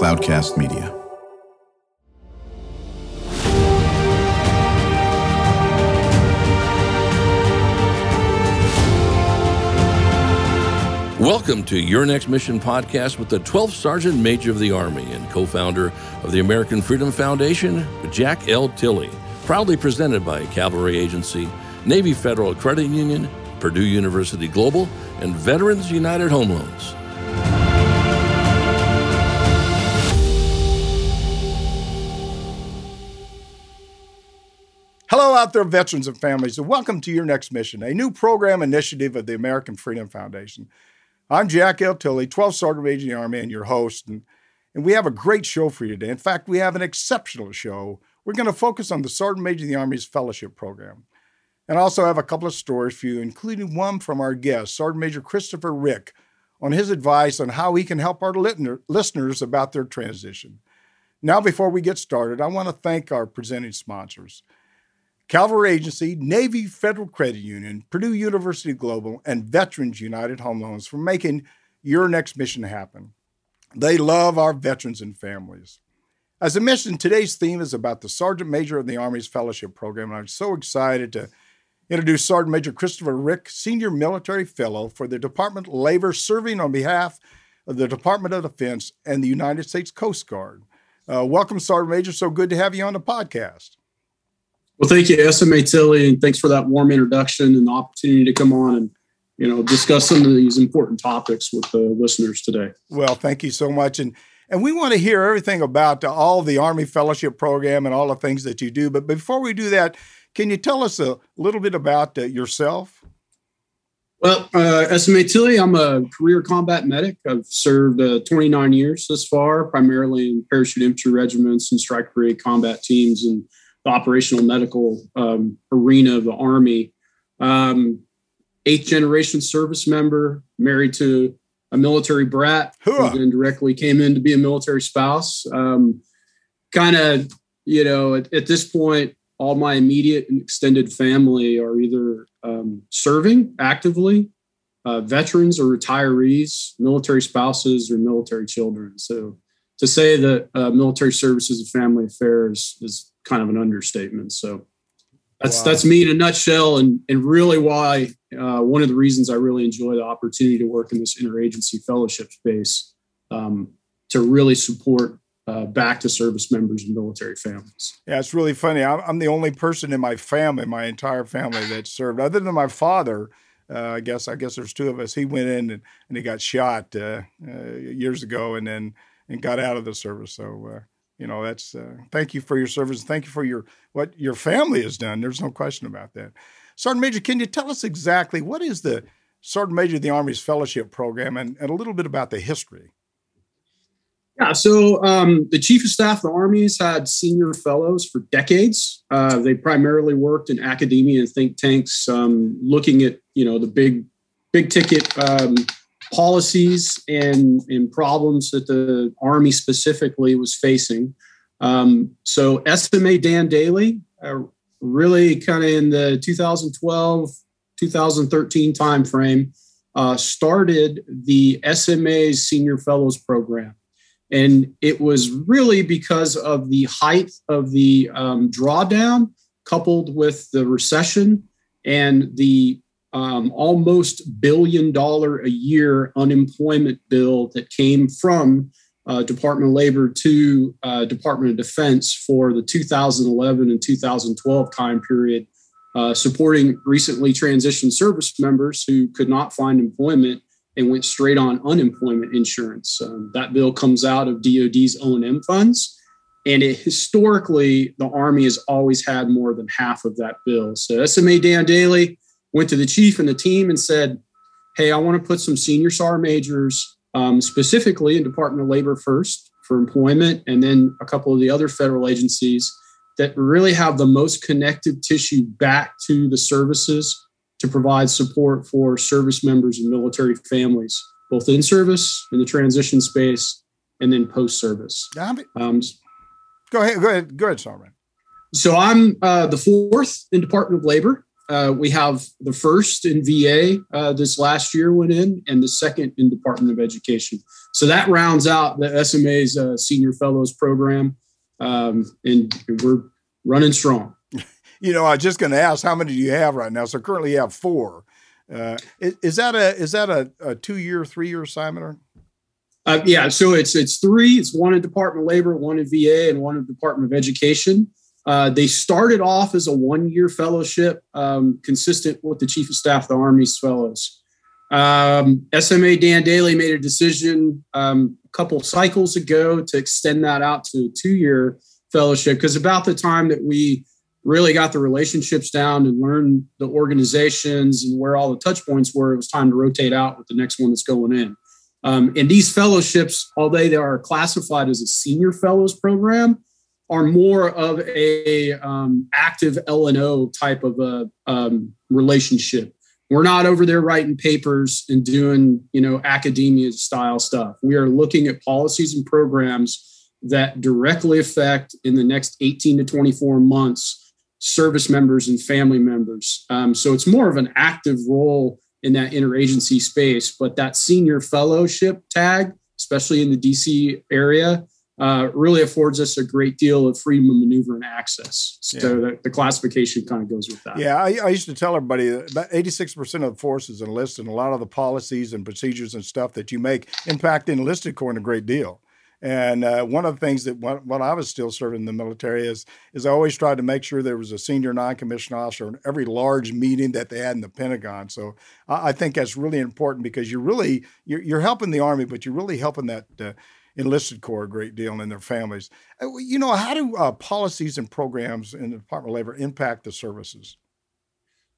Cloudcast Media. Welcome to Your Next Mission podcast with the 12th Sergeant Major of the Army and co-founder of the American Freedom Foundation, Jack L. Tilley. Proudly presented by Cavalry Agency, Navy Federal Credit Union, Purdue University Global, and Veterans United Home Loans. Hello out there, veterans and families, and welcome to Your Next Mission, a new program initiative of the American Freedom Foundation. I'm Jack L. Tilley, 12th Sergeant Major in the Army, and your host, and we have a great show for you today. In fact, we have an exceptional show. We're going to focus on the Sergeant Major in the Army's Fellowship Program, and also have a couple of stories for you, including one from our guest, Sergeant Major Christopher Rick, on his advice on how he can help our listeners about their transition. Now, before we get started, I want to thank our presenting sponsors, Cavalry Agency, Navy Federal Credit Union, Purdue University Global, and Veterans United Home Loans for making Your Next Mission happen. They love our veterans and families. As I mentioned, today's theme is about the Sergeant Major of the Army's Fellowship Program, and I'm so excited to introduce Sergeant Major Christopher Rick, Senior Military Fellow for the Department of Labor, serving on behalf of the Department of Defense and the United States Coast Guard. Welcome, Sergeant Major. So good to have you on the podcast. Well, thank you, SMA Tilley, and thanks for that warm introduction and the opportunity to come on and, you know, discuss some of these important topics with the listeners today. Well, thank you so much. And we want to hear everything about all the Army Fellowship Program and all the things that you do. But before we do that, can you tell us a little bit about yourself? Well, SMA Tilley, I'm a career combat medic. I've served 29 years thus far, primarily in parachute infantry regiments and strike brigade combat teams and the operational medical arena of the Army. 8th generation service member, married to a military brat, who then directly came in to be a military spouse. At this point, all my immediate and extended family are either serving actively, veterans or retirees, military spouses or military children. So to say that military services and family affairs is kind of an understatement. So that's me in a nutshell, and really why one of the reasons I really enjoy the opportunity to work in this interagency fellowship space to really support back to service members and military families. Yeah, it's really funny. I'm the only person in my family, my entire family, that served. Other than my father, I guess there's two of us. He went in and he got shot years ago, and then got out of the service. So that's thank you for your service. Thank you for what your family has done. There's no question about that. Sergeant Major, can you tell us exactly what is the Sergeant Major of the Army's Fellowship Program, and a little bit about the history? Yeah, so the Chief of Staff of the Army has had senior fellows for decades. They primarily worked in academia and think tanks, looking at the big ticket policies and problems that the Army specifically was facing. So SMA Dan Dailey, really kind of in the 2012, 2013 timeframe, started the SMA's Senior Fellows Program. And it was really because of the height of the drawdown coupled with the recession and the almost $1 billion a year unemployment bill that came from Department of Labor to Department of Defense for the 2011 and 2012 time period, supporting recently transitioned service members who could not find employment and went straight on unemployment insurance. That bill comes out of DOD's O&M funds, and historically, the Army has always had more than half of that bill. So SMA Dan Dailey went to the chief and the team and said, hey, I want to put some senior SAR majors specifically in Department of Labor first for employment, and then a couple of the other federal agencies that really have the most connective tissue back to the services to provide support for service members and military families, both in service, in the transition space, and then post-service. Go ahead, Sergeant. So I'm the fourth in Department of Labor. We have the first in VA this last year went in, and the second in Department of Education. So that rounds out the SMA's Senior Fellows Program, and we're running strong. You know, I was just going to ask, how many do you have right now? So currently you have four. Is that a 2 year, 3 year assignment? Yeah. So it's three. It's one in Department of Labor, one in VA, and one in Department of Education. They started off as a 1 year fellowship, consistent with the Chief of Staff of the Army's Fellows. SMA Dan Dailey made a decision a couple cycles ago to extend that out to a 2 year fellowship, because about the time that we really got the relationships down and learned the organizations and where all the touch points were, it was time to rotate out with the next one that's going in. And these fellowships, although they are classified as a senior fellows program, are more of a active L&O type of a relationship. We're not over there writing papers and doing, you know, academia style stuff. We are looking at policies and programs that directly affect in the next 18 to 24 months service members and family members. So it's more of an active role in that interagency space, but that senior fellowship tag, especially in the DC area, really affords us a great deal of freedom of maneuver and access. So the classification kind of goes with that. Yeah, I used to tell everybody that about 86% of the forces enlist, and a lot of the policies and procedures and stuff that you make impact the enlisted corps in a great deal. And one of the things that when I was still serving in the military is I always tried to make sure there was a senior non-commissioned officer in every large meeting that they had in the Pentagon. So I think that's really important, because you're helping the Army, but you're really helping that enlisted corps a great deal and their families. You know, how do policies and programs in the Department of Labor impact the services?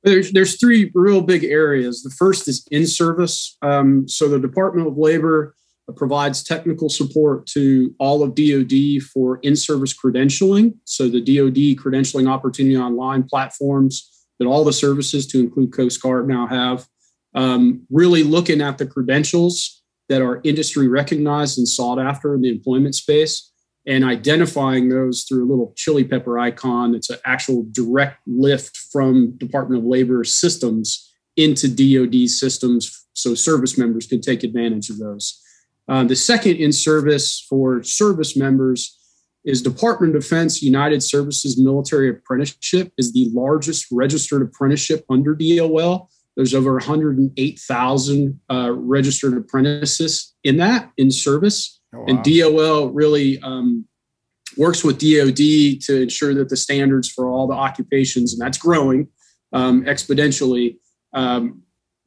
There's three real big areas. The first is in-service. So the Department of Labor provides technical support to all of DOD for in-service credentialing. So the DOD credentialing opportunity online platforms that all the services, to include Coast Guard, now have, really looking at the credentials that are industry recognized and sought after in the employment space, and identifying those through a little chili pepper icon. It's an actual direct lift from Department of Labor systems into DOD systems, so service members can take advantage of those. The second in service for service members is Department of Defense United Services Military Apprenticeship is the largest registered apprenticeship under DOL. There's over 108,000 registered apprentices in that in service. Oh, wow. And DOL really works with DOD to ensure that the standards for all the occupations, and that's growing exponentially,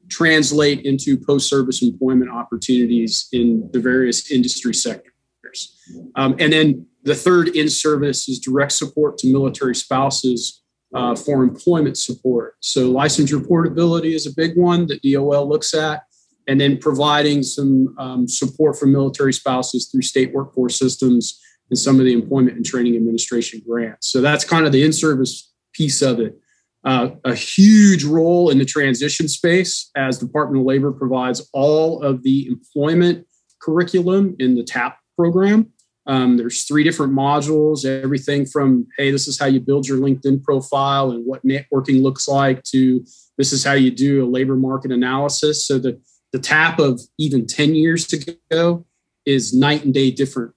translate into post-service employment opportunities in the various industry sectors. And then the third in-service is direct support to military spouses for employment support. So licensure portability is a big one that DOL looks at, and then providing some support for military spouses through state workforce systems and some of the Employment and Training Administration grants. So that's kind of the in-service piece of it. A huge role in the transition space, as Department of Labor provides all of the employment curriculum in the TAP program. There's three different modules, everything from, hey, this is how you build your LinkedIn profile and what networking looks like, to this is how you do a labor market analysis. So the TAP of even 10 years ago is night and day different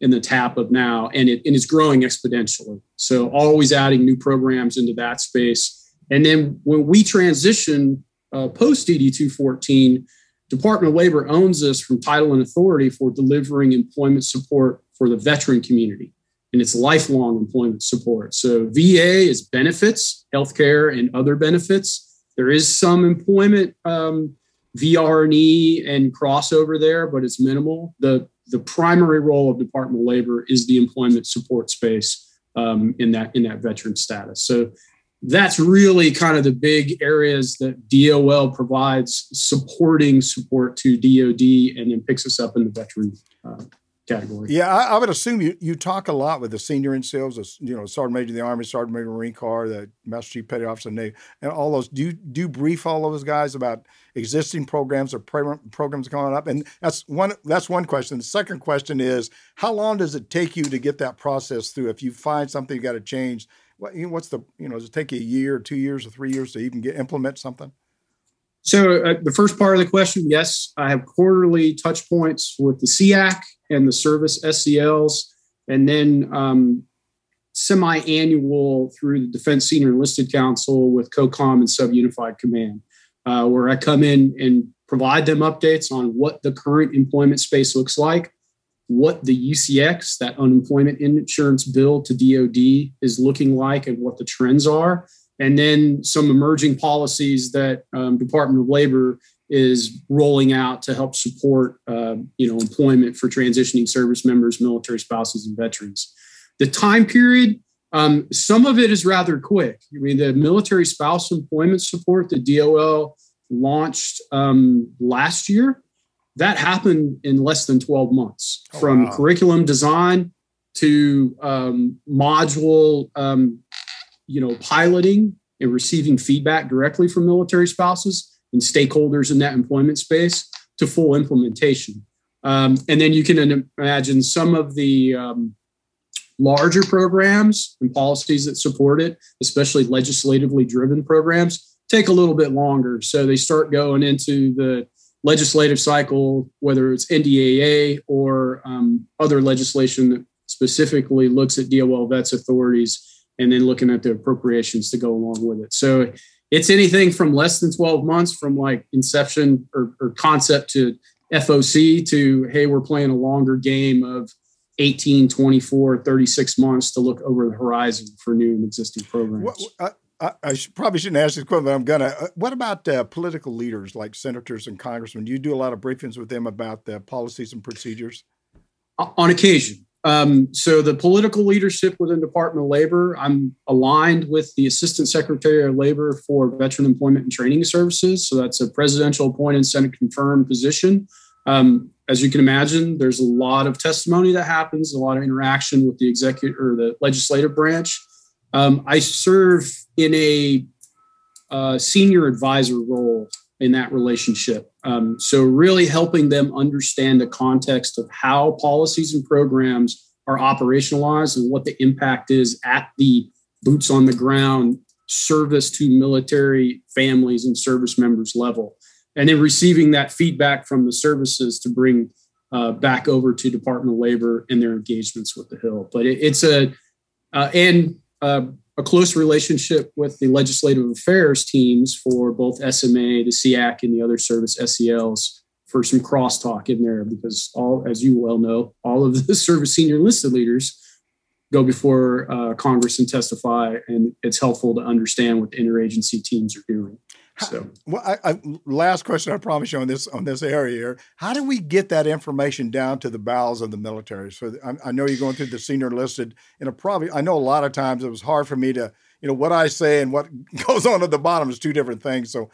in the TAP of now, and it is growing exponentially. So always adding new programs into that space. And then when we transition post DD 214, Department of Labor owns us from title and authority for delivering employment support for the veteran community, and it's lifelong employment support. So VA is benefits, healthcare, and other benefits. There is some employment VRE and crossover there, but it's minimal. The primary role of Department of Labor is the employment support space in that veteran status. So that's really kind of the big areas that DOL provides supporting support to DOD, and then picks us up in the veteran category. Yeah, I would assume you talk a lot with the senior NCOs, you know, Sergeant Major of the Army, Sergeant Major Marine Corps, the Master Chief Petty Officer, Navy, and all those. Do you brief all those guys about existing programs or programs coming up? And that's one question. The second question is, how long does it take you to get that process through? If you find something you got to change, what's the, does it take a year, 2 years, or 3 years to even implement something? So the first part of the question, yes, I have quarterly touch points with the SEAC and the service SCLs, and then semi-annual through the Defense Senior Enlisted Council with COCOM and Subunified Command, where I come in and provide them updates on what the current employment space looks like, what the UCX, that unemployment insurance bill to DOD, is looking like and what the trends are, and then some emerging policies that Department of Labor is rolling out to help support employment for transitioning service members, military spouses, and veterans. The time period, some of it is rather quick. I mean, the military spouse employment support, the DOL, launched last year. That happened in less than 12 months from curriculum design to module, piloting and receiving feedback directly from military spouses and stakeholders in that employment space to full implementation. And then you can imagine some of the larger programs and policies that support it, especially legislatively driven programs, take a little bit longer. So they start going into the legislative cycle, whether it's NDAA or other legislation that specifically looks at DOL vets authorities and then looking at the appropriations to go along with it. So it's anything from less than 12 months from like inception or concept to FOC to, hey, we're playing a longer game of 18, 24, 36 months to look over the horizon for new and existing programs. Well, I probably shouldn't ask this question, but I'm going to. What about political leaders like senators and congressmen? Do you do a lot of briefings with them about the policies and procedures? On occasion. So the political leadership within Department of Labor, I'm aligned with the Assistant Secretary of Labor for Veteran Employment and Training Services. So that's a presidential appointed, Senate confirmed position. As you can imagine, there's a lot of testimony that happens, a lot of interaction with the executive or the legislative branch. I serve in a senior advisor role in that relationship. So really helping them understand the context of how policies and programs are operationalized and what the impact is at the boots on the ground service to military families and service members level. And then receiving that feedback from the services to bring back over to Department of Labor and their engagements with the Hill. But it's a close relationship with the legislative affairs teams for both SMA, the SEAC, and the other service SELs for some crosstalk in there, because all, as you well know, all of the service senior enlisted leaders go before Congress and testify, and it's helpful to understand what the interagency teams are doing. So, well, last question I promise you on this area here. How do we get that information down to the bowels of the military? So I know you're going through the senior enlisted, and I know a lot of times it was hard for me to, what I say and what goes on at the bottom is two different things. So,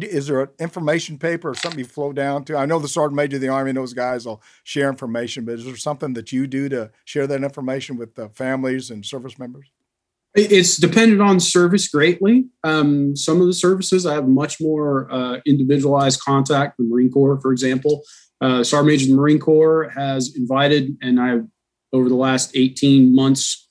is there an information paper or something you flow down to? I know the Sergeant Major of the Army and those guys will share information, but is there something that you do to share that information with the families and service members? It's dependent on service greatly. Some of the services I have much more individualized contact. The Marine Corps, for example, Sergeant Major of the Marine Corps has invited, and I've over the last 18 months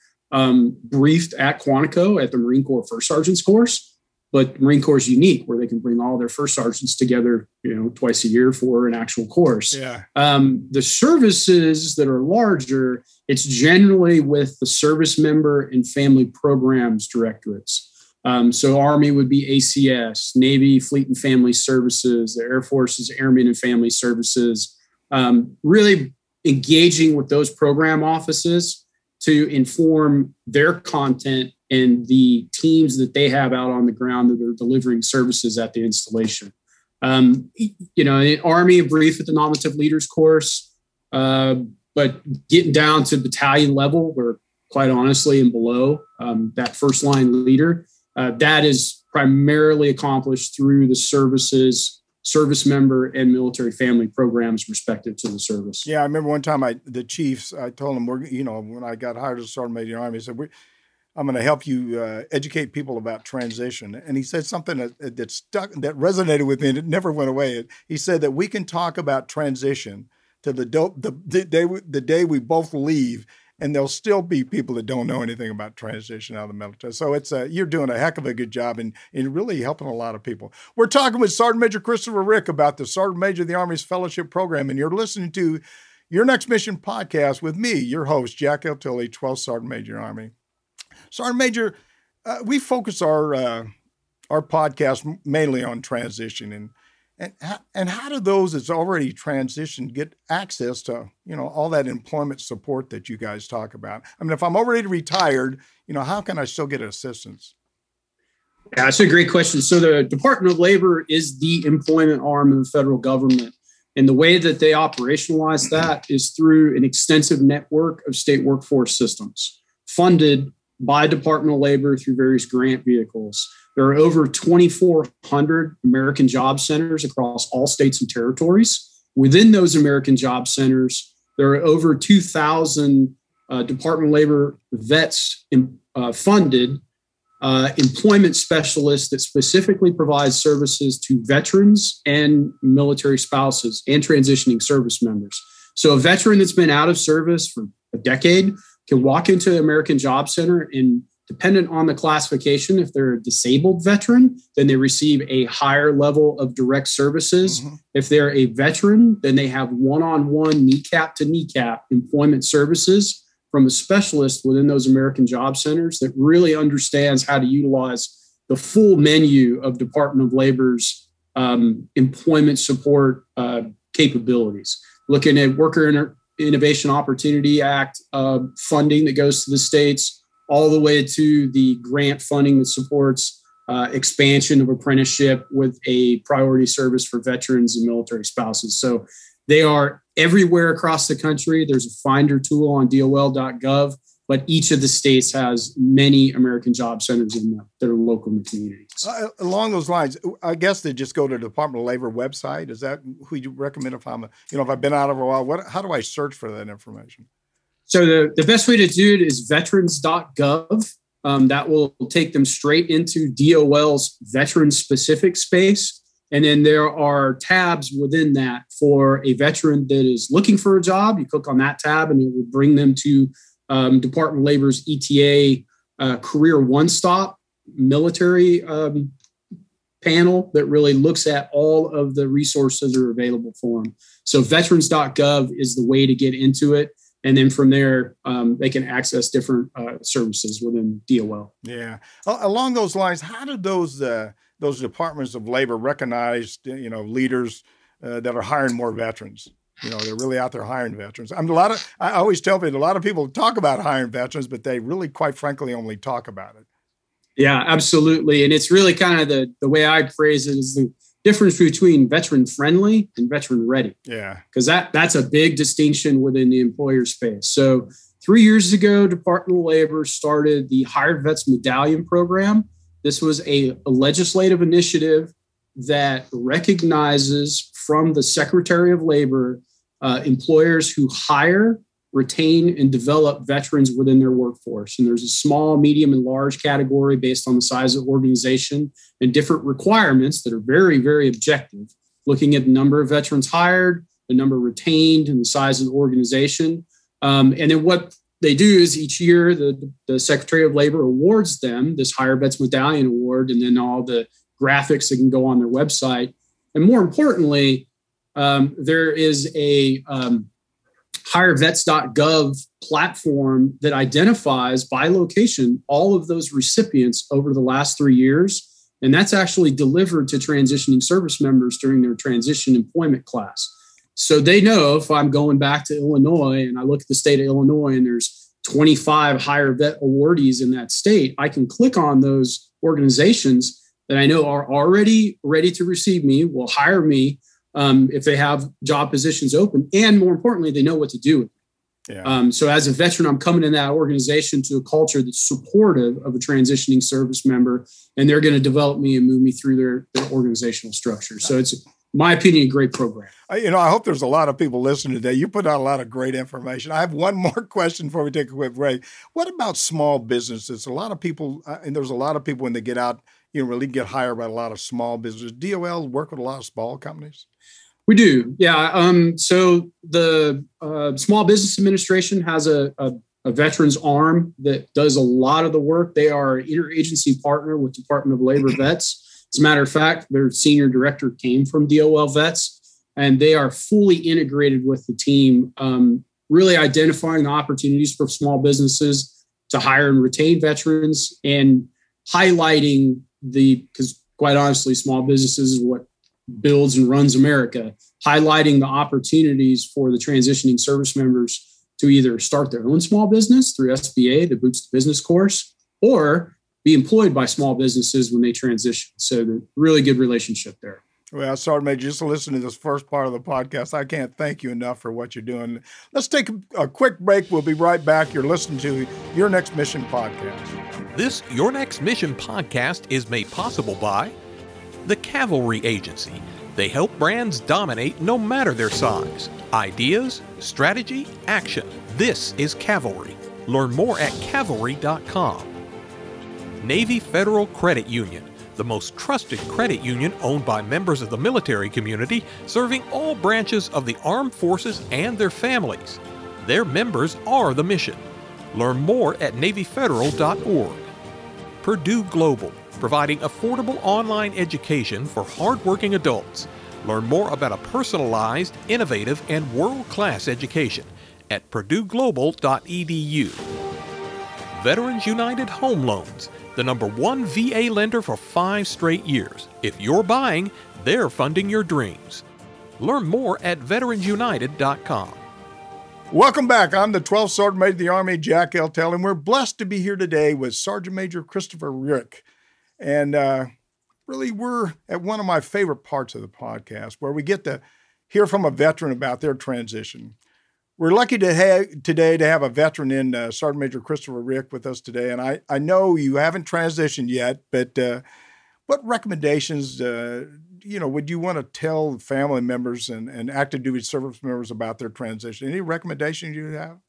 briefed at Quantico at the Marine Corps First Sergeants course. But Marine Corps is unique, where they can bring all their first sergeants together, twice a year for an actual course. Yeah. The services that are larger, it's generally with the Service Member and Family Programs Directorates. So Army would be ACS, Navy Fleet and Family Services, the Air Force is Airmen and Family Services, really engaging with those program offices to inform their content and the teams that they have out on the ground that are delivering services at the installation. In Army, a brief at the Nominative Leaders course, but getting down to battalion level, where quite honestly and below, that first line leader, that is primarily accomplished through the services, service member and military family programs respective to the service. Yeah, I remember one time the chiefs, I told them, when I got hired as a Sergeant Major in the Army, I said, I'm going to help you educate people about transition. And he said something that stuck, that resonated with me, and it never went away. He said that we can talk about transition to the day we both leave, and there'll still be people that don't know anything about transition out of the military. So it's you're doing a heck of a good job and really helping a lot of people. We're talking with Sergeant Major Christopher Rick about the Sergeant Major of the Army's Fellowship Program, and you're listening to Your Next Mission podcast with me, your host, Jack L. Tilley, 12th Sergeant Major, Army. Sergeant Major, we focus our podcast mainly on transition, and how do those that's already transitioned get access to, you know, all that employment support that you guys talk about? I mean, if I'm already retired, you know, how can I still get assistance? Yeah, that's a great question. So the Department of Labor is the employment arm of the federal government. And the way that they operationalize that is through an extensive network of state workforce systems funded by Department of Labor through various grant vehicles. There are over 2,400 American job centers across all states and territories. Within those American job centers, there are over 2,000 Department of Labor vets funded employment specialists that specifically provide services to veterans and military spouses and transitioning service members. So a veteran that's been out of service for a decade can walk into the American Job Center and, dependent on the classification, if they're a disabled veteran, then they receive a higher level of direct services. Mm-hmm. If they're a veteran, then they have one-on-one kneecap-to-kneecap employment services from a specialist within those American Job Centers that really understands how to utilize the full menu of Department of Labor's employment support capabilities. Looking at Worker Innovation Opportunity Act funding that goes to the states, all the way to the grant funding that supports expansion of apprenticeship with a priority service for veterans and military spouses. So they are everywhere across the country. There's a finder tool on dol.gov, but each of the states has many American job centers in that are local in the communities. Along those lines, I guess they just go to the Department of Labor website. Is that who you recommend if I'm, if I've been out of a while? How do I search for that information? So the best way to do it is veterans.gov. That will take them straight into DOL's veteran-specific space. And then there are tabs within that for a veteran that is looking for a job. You click on that tab and it will bring them to Department of Labor's ETA Career One Stop military panel that really looks at all of the resources that are available for them. So veterans.gov is the way to get into it. And then from there, they can access different services within DOL. Yeah. Along those lines, how did those departments of labor recognize, leaders that are hiring more veterans? You know, they're really out there hiring veterans. I always tell people, a lot of people talk about hiring veterans, but they really, quite frankly, only talk about it. Yeah, absolutely. And it's really kind of the way I phrase it is the difference between veteran friendly and veteran ready. Yeah. Because that's a big distinction within the employer space. So 3 years ago, Department of Labor started the HireVets Medallion Program. This was a legislative initiative that recognizes from the Secretary of Labor employers who hire, retain, and develop veterans within their workforce. And there's a small, medium, and large category based on the size of the organization and different requirements that are very, very objective, looking at the number of veterans hired, the number retained, and the size of the organization. And then what they do is each year, the Secretary of Labor awards them this HireVets Medallion Award, and then all the graphics that can go on their website. And more importantly, there is a HireVets.gov platform that identifies by location all of those recipients over the last 3 years. And that's actually delivered to transitioning service members during their transition employment class. So they know if I'm going back to Illinois and I look at the state of Illinois and there's 25 HireVet awardees in that state, I can click on those organizations that I know are already ready to receive me, will hire me, if they have job positions open, and more importantly, they know what to do with it. Yeah. So as a veteran, I'm coming in that organization to a culture that's supportive of a transitioning service member, and they're going to develop me and move me through their organizational structure. So it's, in my opinion, a great program. I hope there's a lot of people listening today. You put out a lot of great information. I have one more question before we take a quick break. What about small businesses? There's a lot of people when they get out, really get hired by a lot of small businesses. DOL work with a lot of small companies? We do, yeah. So the Small Business Administration has a a veterans arm that does a lot of the work. They are an interagency partner with Department of Labor Vets. As a matter of fact, their senior director came from DOL Vets, and they are fully integrated with the team, really identifying the opportunities for small businesses to hire and retain veterans and highlighting because quite honestly, small businesses is what builds and runs America, highlighting the opportunities for the transitioning service members to either start their own small business through SBA, the Boots to Business course, or be employed by small businesses when they transition. So really good relationship there. Well, Sergeant Major, just listening to this first part of the podcast, I can't thank you enough for what you're doing. Let's take a quick break. We'll be right back. You're listening to Your Next Mission Podcast. This Your Next Mission Podcast is made possible by the Cavalry Agency. They help brands dominate no matter their size. Ideas, strategy, action. This is Cavalry. Learn more at cavalry.com. Navy Federal Credit Union. The most trusted credit union owned by members of the military community, serving all branches of the armed forces and their families. Their members are the mission. Learn more at NavyFederal.org. Purdue Global, providing affordable online education for hardworking adults. Learn more about a personalized, innovative, and world-class education at PurdueGlobal.edu. Veterans United Home Loans, the number one VA lender for 5 straight years. If you're buying, they're funding your dreams. Learn more at veteransunited.com. Welcome back. I'm the 12th Sergeant Major of the Army, Jack L. Tilley, and we're blessed to be here today with Sergeant Major Christopher Rick. And really, we're at one of my favorite parts of the podcast, where we get to hear from a veteran about their transition. We're lucky to have a veteran in Sergeant Major Christopher Rick with us today, and I know you haven't transitioned yet, but what recommendations would you want to tell family members and active duty service members about their transition? Any recommendations you have?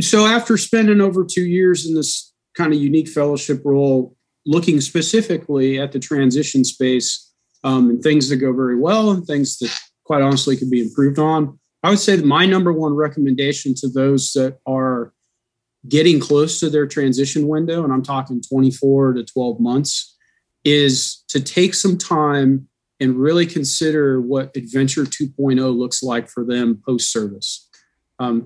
So after spending over 2 years in this kind of unique fellowship role, looking specifically at the transition space and things that go very well and things that quite honestly could be improved on, I would say that my number one recommendation to those that are getting close to their transition window, and I'm talking 24 to 12 months, is to take some time and really consider what Adventure 2.0 looks like for them post-service.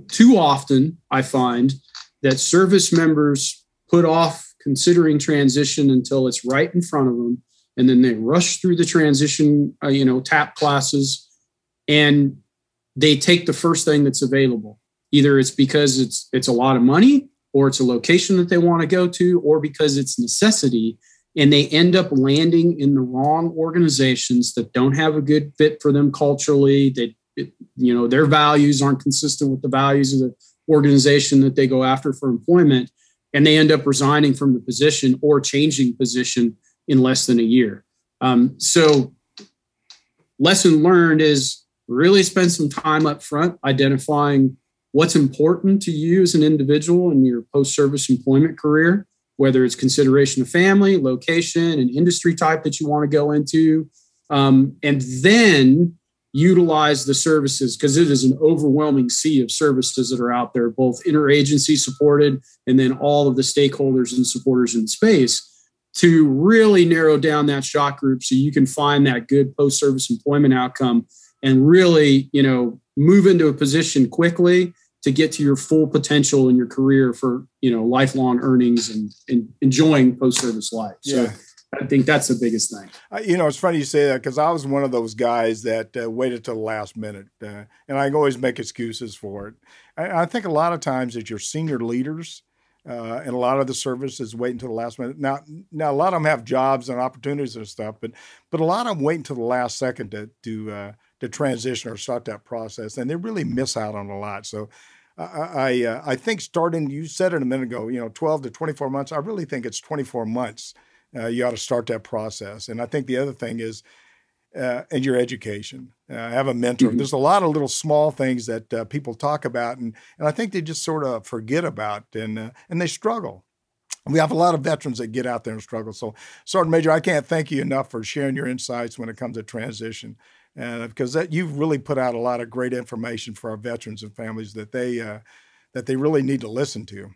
Too often, I find that service members put off considering transition until it's right in front of them, and then they rush through the transition, TAP classes, and they take the first thing that's available. Either it's because it's a lot of money, or it's a location that they want to go to, or because it's necessity, and they end up landing in the wrong organizations that don't have a good fit for them culturally. Their values aren't consistent with the values of the organization that they go after for employment, and they end up resigning from the position or changing position in less than a year. So lesson learned is, really spend some time up front identifying what's important to you as an individual in your post-service employment career, whether it's consideration of family, location, and industry type that you want to go into, and then utilize the services, because it is an overwhelming sea of services that are out there, both interagency supported and then all of the stakeholders and supporters in space, to really narrow down that shot group so you can find that good post-service employment outcome and really, move into a position quickly to get to your full potential in your career for, lifelong earnings and enjoying post-service life. So yeah. I think that's the biggest thing. It's funny you say that, because I was one of those guys that waited till the last minute, and I always make excuses for it. I think a lot of times it's your senior leaders and a lot of the services wait until the last minute. Now, a lot of them have jobs and opportunities and stuff, but a lot of them wait until the last second to transition or start that process, and they really miss out on a lot. So I think starting, you said it a minute ago, 12 to 24 months, I really think it's 24 months you ought to start that process. And I think the other thing is, and your education, have a mentor. Mm-hmm. There's a lot of little small things that people talk about, and I think they just sort of forget about, and they struggle. We have a lot of veterans that get out there and struggle. So Sergeant Major, I can't thank you enough for sharing your insights when it comes to transition. Because you've really put out a lot of great information for our veterans and families that they that they really need to listen to.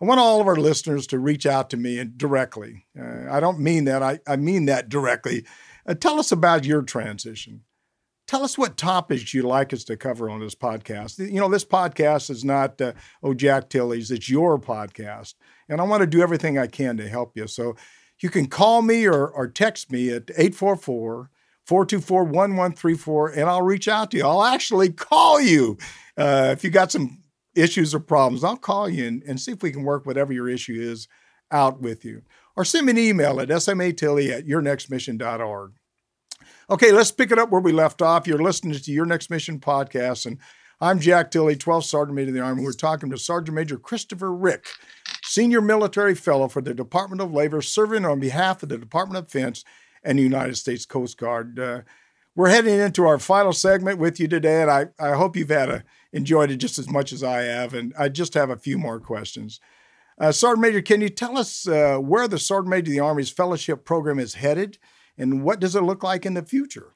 I want all of our listeners to reach out to me directly. I don't mean that. I mean that directly. Tell us about your transition. Tell us what topics you'd like us to cover on this podcast. You know, this podcast is not, Jack Tilley's. It's your podcast. And I want to do everything I can to help you. So you can call me or text me at 844-424-1134, and I'll reach out to you. I'll actually call you if you got some issues or problems. I'll call you and see if we can work whatever your issue is out with you. Or send me an email at smatilley@yournextmission.org. Okay, let's pick it up where we left off. You're listening to Your Next Mission podcast, and I'm Jack Tilley, 12th Sergeant Major of the Army. We're talking to Sergeant Major Christopher Rick, Senior Military Fellow for the Department of Labor, serving on behalf of the Department of Defense and the United States Coast Guard. We're heading into our final segment with you today, and I hope you've enjoyed it just as much as I have, and I just have a few more questions. Sergeant Major, can you tell us where the Sergeant Major of the Army's Fellowship Program is headed? And what does it look like in the future?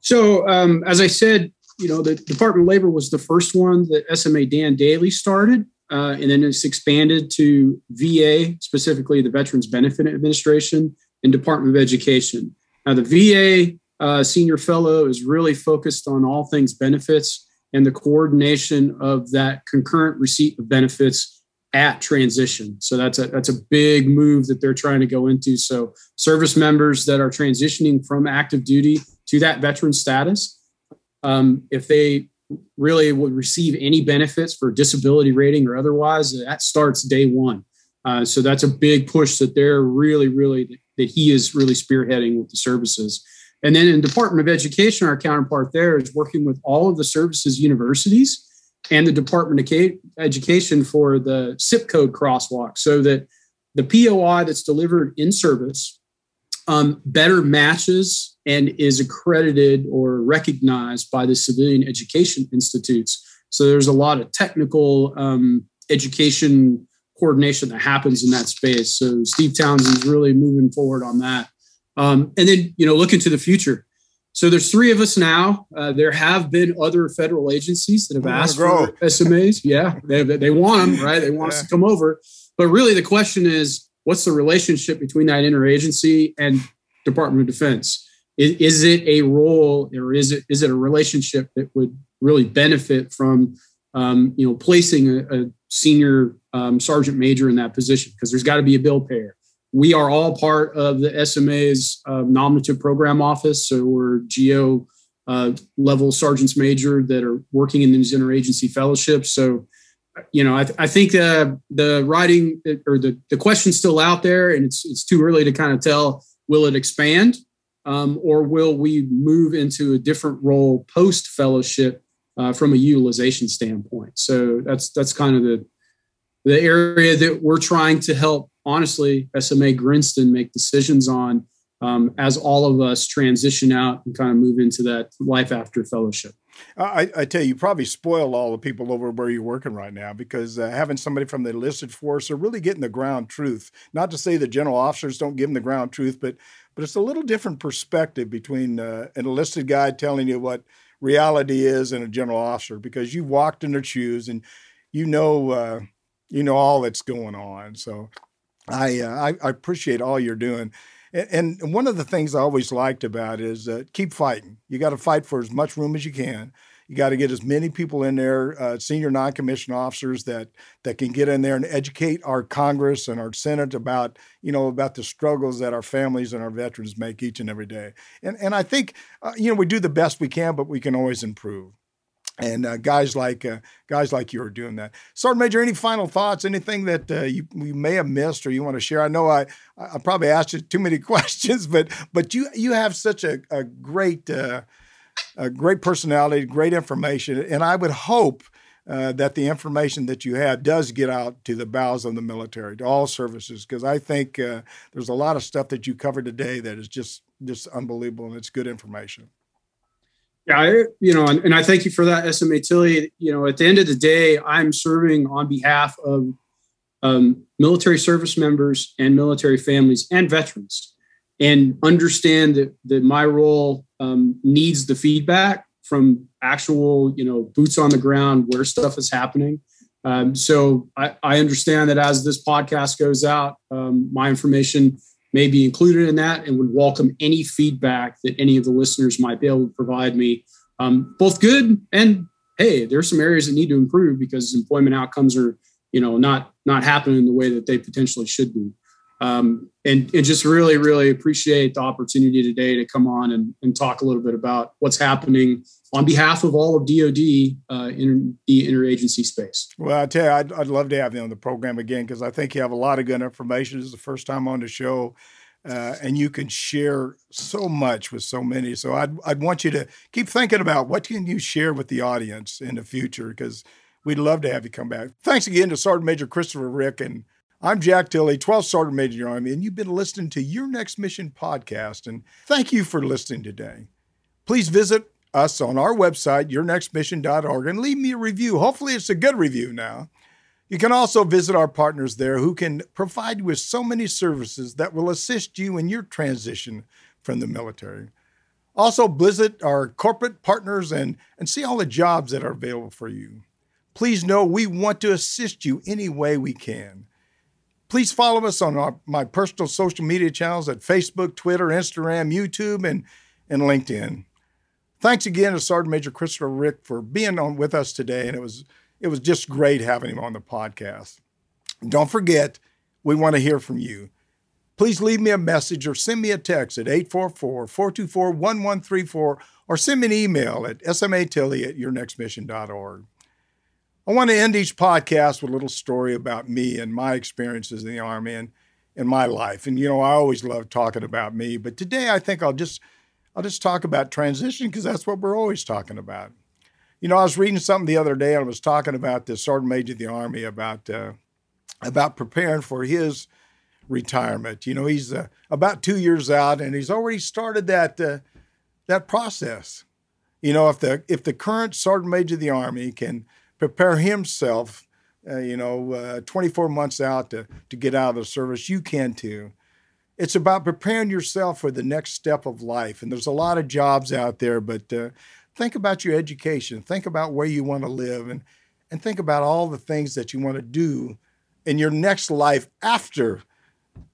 So, as I said, you know, the Department of Labor was the first one that SMA Dan Dailey started, and then it's expanded to VA, specifically the Veterans Benefit Administration and Department of Education. Now, the VA Senior Fellow is really focused on all things benefits and the coordination of that concurrent receipt of benefits at transition. So that's a big move that they're trying to go into. So service members that are transitioning from active duty to that veteran status, if they really would receive any benefits for disability rating or otherwise, that starts day one. So that's a big push that they're that he is really spearheading with the services. And then in Department of Education, our counterpart there is working with all of the services universities and the Department of Education for the CIP Code crosswalk, so that the POI that's delivered in service better matches and is accredited or recognized by the civilian education institutes. So there's a lot of technical education coordination that happens in that space. So Steve Townsend is really moving forward on that. And then, you know, looking to the future. So there's three of us now. There have been other federal agencies that have asked for SMAs. Yeah, they want them, right? They want us to come over. But really the question is, what's the relationship between that interagency and Department of Defense? Is it a role, or is it a relationship that would really benefit from placing a senior sergeant major in that position? Because there's got to be a bill payer. We are all part of the SMA's nominative program office. So we're GO level sergeants major that are working in these interagency fellowships. So, you know, I think the writing or the question's still out there, and it's too early to kind of tell, will it expand or will we move into a different role post fellowship from a utilization standpoint? So that's kind of the area that we're trying to help, honestly, SMA Grinston make decisions on as all of us transition out and kind of move into that life after fellowship. I tell you, you probably spoiled all the people over where you're working right now, because having somebody from the enlisted force are really getting the ground truth. Not to say the general officers don't give them the ground truth, but it's a little different perspective between an enlisted guy telling you what reality is and a general officer, because you walked in their shoes and you know all that's going on. So I appreciate all you're doing. And one of the things I always liked about it is keep fighting. You got to fight for as much room as you can. You got to get as many people in there, senior non-commissioned officers that can get in there and educate our Congress and our Senate about the struggles that our families and our veterans make each and every day. And I think, we do the best we can, but we can always improve. And guys like you are doing that. Sergeant Major, any final thoughts, anything that you may have missed or you want to share? I know I probably asked you too many questions, but you have such a great great personality, great information. And I would hope that the information that you have does get out to the bowels of the military, to all services, because I think there's a lot of stuff that you covered today that is just unbelievable, and it's good information. Yeah, and I thank you for that, SMA Tilley. You know, at the end of the day, I'm serving on behalf of military service members and military families and veterans, and understand that my role needs the feedback from actual, boots on the ground where stuff is happening. So I understand that as this podcast goes out, my information may be included in that, and would welcome any feedback that any of the listeners might be able to provide me, both good and, hey, there's some areas that need to improve because employment outcomes are, not happening the way that they potentially should be. And just really, really appreciate the opportunity today to come on and talk a little bit about what's happening on behalf of all of DOD in the interagency space. Well, I tell you, I'd love to have you on the program again, because I think you have a lot of good information. This is the first time on the show, and you can share so much with so many. So I'd want you to keep thinking about what can you share with the audience in the future, because we'd love to have you come back. Thanks again to Sergeant Major Christopher Rick, and I'm Jack Tilley, 12th Sergeant Major of the Army, and you've been listening to Your Next Mission podcast, and thank you for listening today. Please visit us on our website, yournextmission.org, and leave me a review. Hopefully it's a good review now. You can also visit our partners there who can provide you with so many services that will assist you in your transition from the military. Also visit our corporate partners and see all the jobs that are available for you. Please know we want to assist you any way we can. Please follow us on my personal social media channels at Facebook, Twitter, Instagram, YouTube, and LinkedIn. Thanks again to Sergeant Major Christopher Rick for being on with us today, and it was just great having him on the podcast. Don't forget, we want to hear from you. Please leave me a message or send me a text at 844-424-1134, or send me an email at smatilley@yournextmission.org. I want to end each podcast with a little story about me and my experiences in the Army and my life. And, I always love talking about me. But today I think I'll just talk about transition, because that's what we're always talking about. I was reading something the other day, and I was talking about the Sergeant Major of the Army about preparing for his retirement. He's about 2 years out, and he's already started that process. If the current Sergeant Major of the Army can prepare himself, 24 months out to get out of the service, you can too. It's about preparing yourself for the next step of life. And there's a lot of jobs out there, but think about your education. Think about where you want to live, and think about all the things that you want to do in your next life after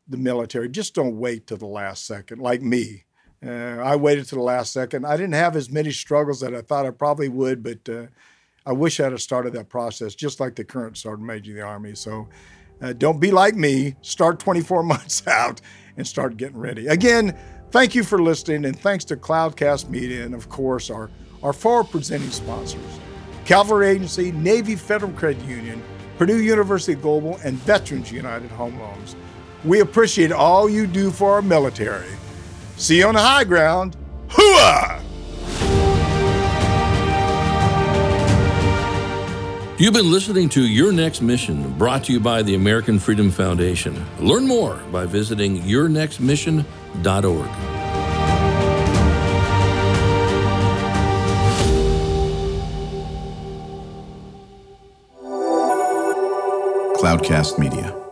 the military. Just don't wait till the last second, like me. I waited till the last second. I didn't have as many struggles that I thought I probably would, but I wish I'd have started that process, just like the current Sergeant Major of the Army. So don't be like me. Start 24 months out and start getting ready. Again, thank you for listening, and thanks to Cloudcast Media and, of course, our four presenting sponsors, Cavalry Agency, Navy Federal Credit Union, Purdue University Global, and Veterans United Home Loans. We appreciate all you do for our military. See you on the high ground. Hooah! You've been listening to Your Next Mission, brought to you by the American Freedom Foundation. Learn more by visiting yournextmission.org. Cloudcast Media.